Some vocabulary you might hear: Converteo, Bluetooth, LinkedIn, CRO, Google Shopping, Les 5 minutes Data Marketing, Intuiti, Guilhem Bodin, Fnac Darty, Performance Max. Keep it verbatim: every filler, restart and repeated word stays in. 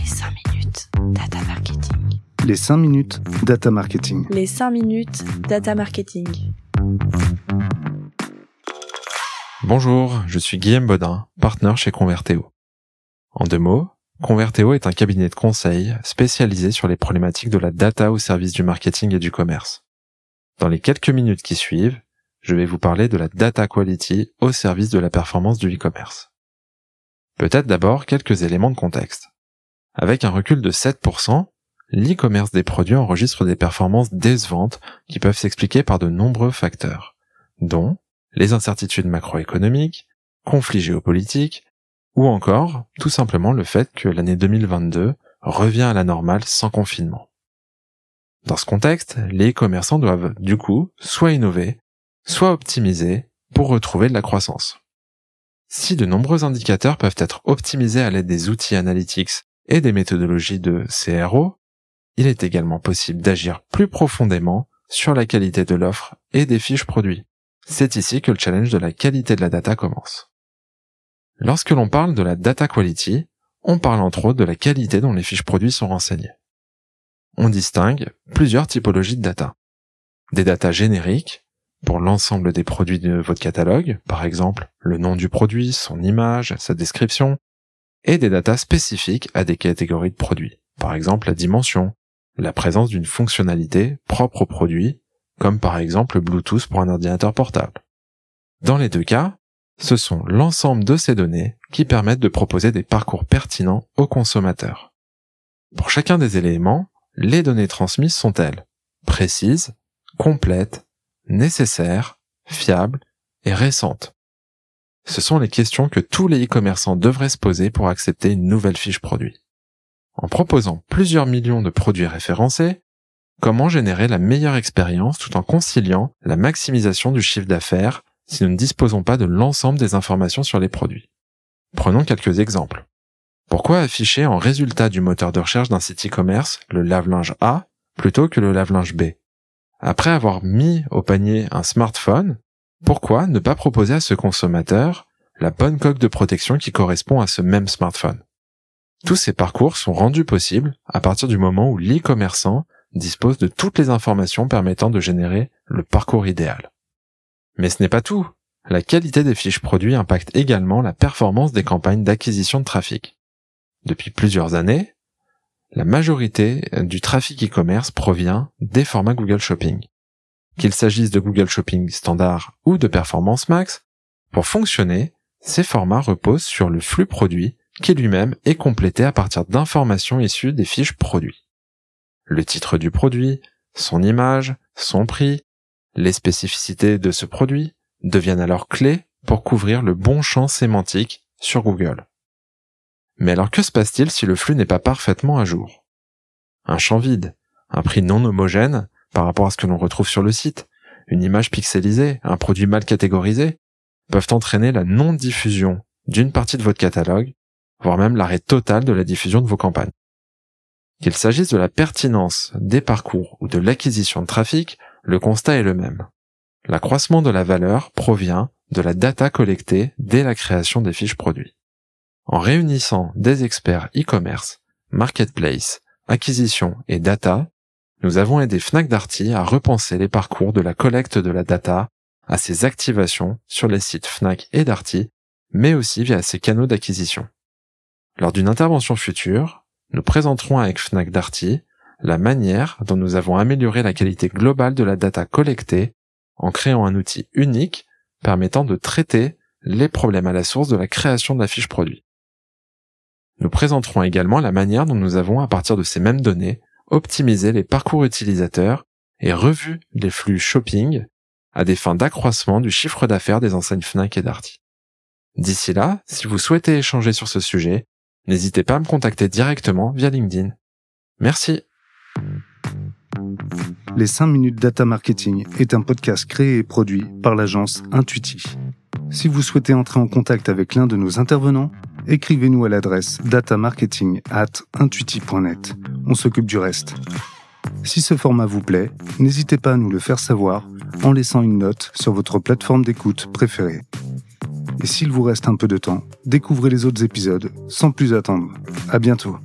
Les cinq minutes Data Marketing. Les cinq minutes Data Marketing. Les cinq minutes Data Marketing. Bonjour, je suis Guilhem Bodin, partenaire chez Converteo. En deux mots, Converteo est un cabinet de conseil spécialisé sur les problématiques de la data au service du marketing et du commerce. Dans les quelques minutes qui suivent, je vais vous parler de la data quality au service de la performance du e-commerce. Peut-être d'abord quelques éléments de contexte. Avec un recul de sept pour cent, l'e-commerce des produits enregistre des performances décevantes qui peuvent s'expliquer par de nombreux facteurs, dont les incertitudes macroéconomiques, conflits géopolitiques, ou encore tout simplement le fait que l'année deux mille vingt-deux revient à la normale sans confinement. Dans ce contexte, les e-commerçants doivent du coup soit innover, soit optimiser pour retrouver de la croissance. Si de nombreux indicateurs peuvent être optimisés à l'aide des outils analytics et des méthodologies de C R O, il est également possible d'agir plus profondément sur la qualité de l'offre et des fiches produits. C'est ici que le challenge de la qualité de la data commence. Lorsque l'on parle de la data quality, on parle entre autres de la qualité dont les fiches produits sont renseignées. On distingue plusieurs typologies de data. Des data génériques, pour l'ensemble des produits de votre catalogue, par exemple le nom du produit, son image, sa description, et des data spécifiques à des catégories de produits, par exemple la dimension, la présence d'une fonctionnalité propre au produit, comme par exemple le Bluetooth pour un ordinateur portable. Dans les deux cas, ce sont l'ensemble de ces données qui permettent de proposer des parcours pertinents aux consommateurs. Pour chacun des éléments, les données transmises sont-elles précises, complètes, nécessaires, fiables et récentes? Ce sont les questions que tous les e-commerçants devraient se poser pour accepter une nouvelle fiche produit. En proposant plusieurs millions de produits référencés, comment générer la meilleure expérience tout en conciliant la maximisation du chiffre d'affaires si nous ne disposons pas de l'ensemble des informations sur les produits? Prenons quelques exemples. Pourquoi afficher en résultat du moteur de recherche d'un site e-commerce le lave-linge A plutôt que le lave-linge B? Après avoir mis au panier un smartphone, pourquoi ne pas proposer à ce consommateur la bonne coque de protection qui correspond à ce même smartphone? Tous ces parcours sont rendus possibles à partir du moment où l'e-commerçant dispose de toutes les informations permettant de générer le parcours idéal. Mais ce n'est pas tout. La qualité des fiches produits impacte également la performance des campagnes d'acquisition de trafic. Depuis plusieurs années, la majorité du trafic e-commerce provient des formats Google Shopping. Qu'il s'agisse de Google Shopping standard ou de Performance Max, pour fonctionner, ces formats reposent sur le flux produit qui lui-même est complété à partir d'informations issues des fiches produits. Le titre du produit, son image, son prix, les spécificités de ce produit deviennent alors clés pour couvrir le bon champ sémantique sur Google. Mais alors que se passe-t-il si le flux n'est pas parfaitement à jour? Un champ vide, un prix non homogène par rapport à ce que l'on retrouve sur le site, une image pixelisée, un produit mal catégorisé, peuvent entraîner la non-diffusion d'une partie de votre catalogue, voire même l'arrêt total de la diffusion de vos campagnes. Qu'il s'agisse de la pertinence des parcours ou de l'acquisition de trafic, le constat est le même. L'accroissement de la valeur provient de la data collectée dès la création des fiches produits. En réunissant des experts e-commerce, marketplace, acquisition et data, nous avons aidé Fnac Darty à repenser les parcours de la collecte de la data à ses activations sur les sites Fnac et Darty, mais aussi via ses canaux d'acquisition. Lors d'une intervention future, nous présenterons avec Fnac Darty la manière dont nous avons amélioré la qualité globale de la data collectée en créant un outil unique permettant de traiter les problèmes à la source de la création de la fiche produit. Nous présenterons également la manière dont nous avons, à partir de ces mêmes données, optimisé les parcours utilisateurs et revu les flux shopping à des fins d'accroissement du chiffre d'affaires des enseignes Fnac et Darty. D'ici là, si vous souhaitez échanger sur ce sujet, n'hésitez pas à me contacter directement via LinkedIn. Merci. Les cinq minutes Data Marketing est un podcast créé et produit par l'agence Intuiti. Si vous souhaitez entrer en contact avec l'un de nos intervenants, écrivez-nous à l'adresse datamarketing arobase intuiti point net. On s'occupe du reste. Si ce format vous plaît, n'hésitez pas à nous le faire savoir en laissant une note sur votre plateforme d'écoute préférée. Et s'il vous reste un peu de temps, découvrez les autres épisodes sans plus attendre. À bientôt.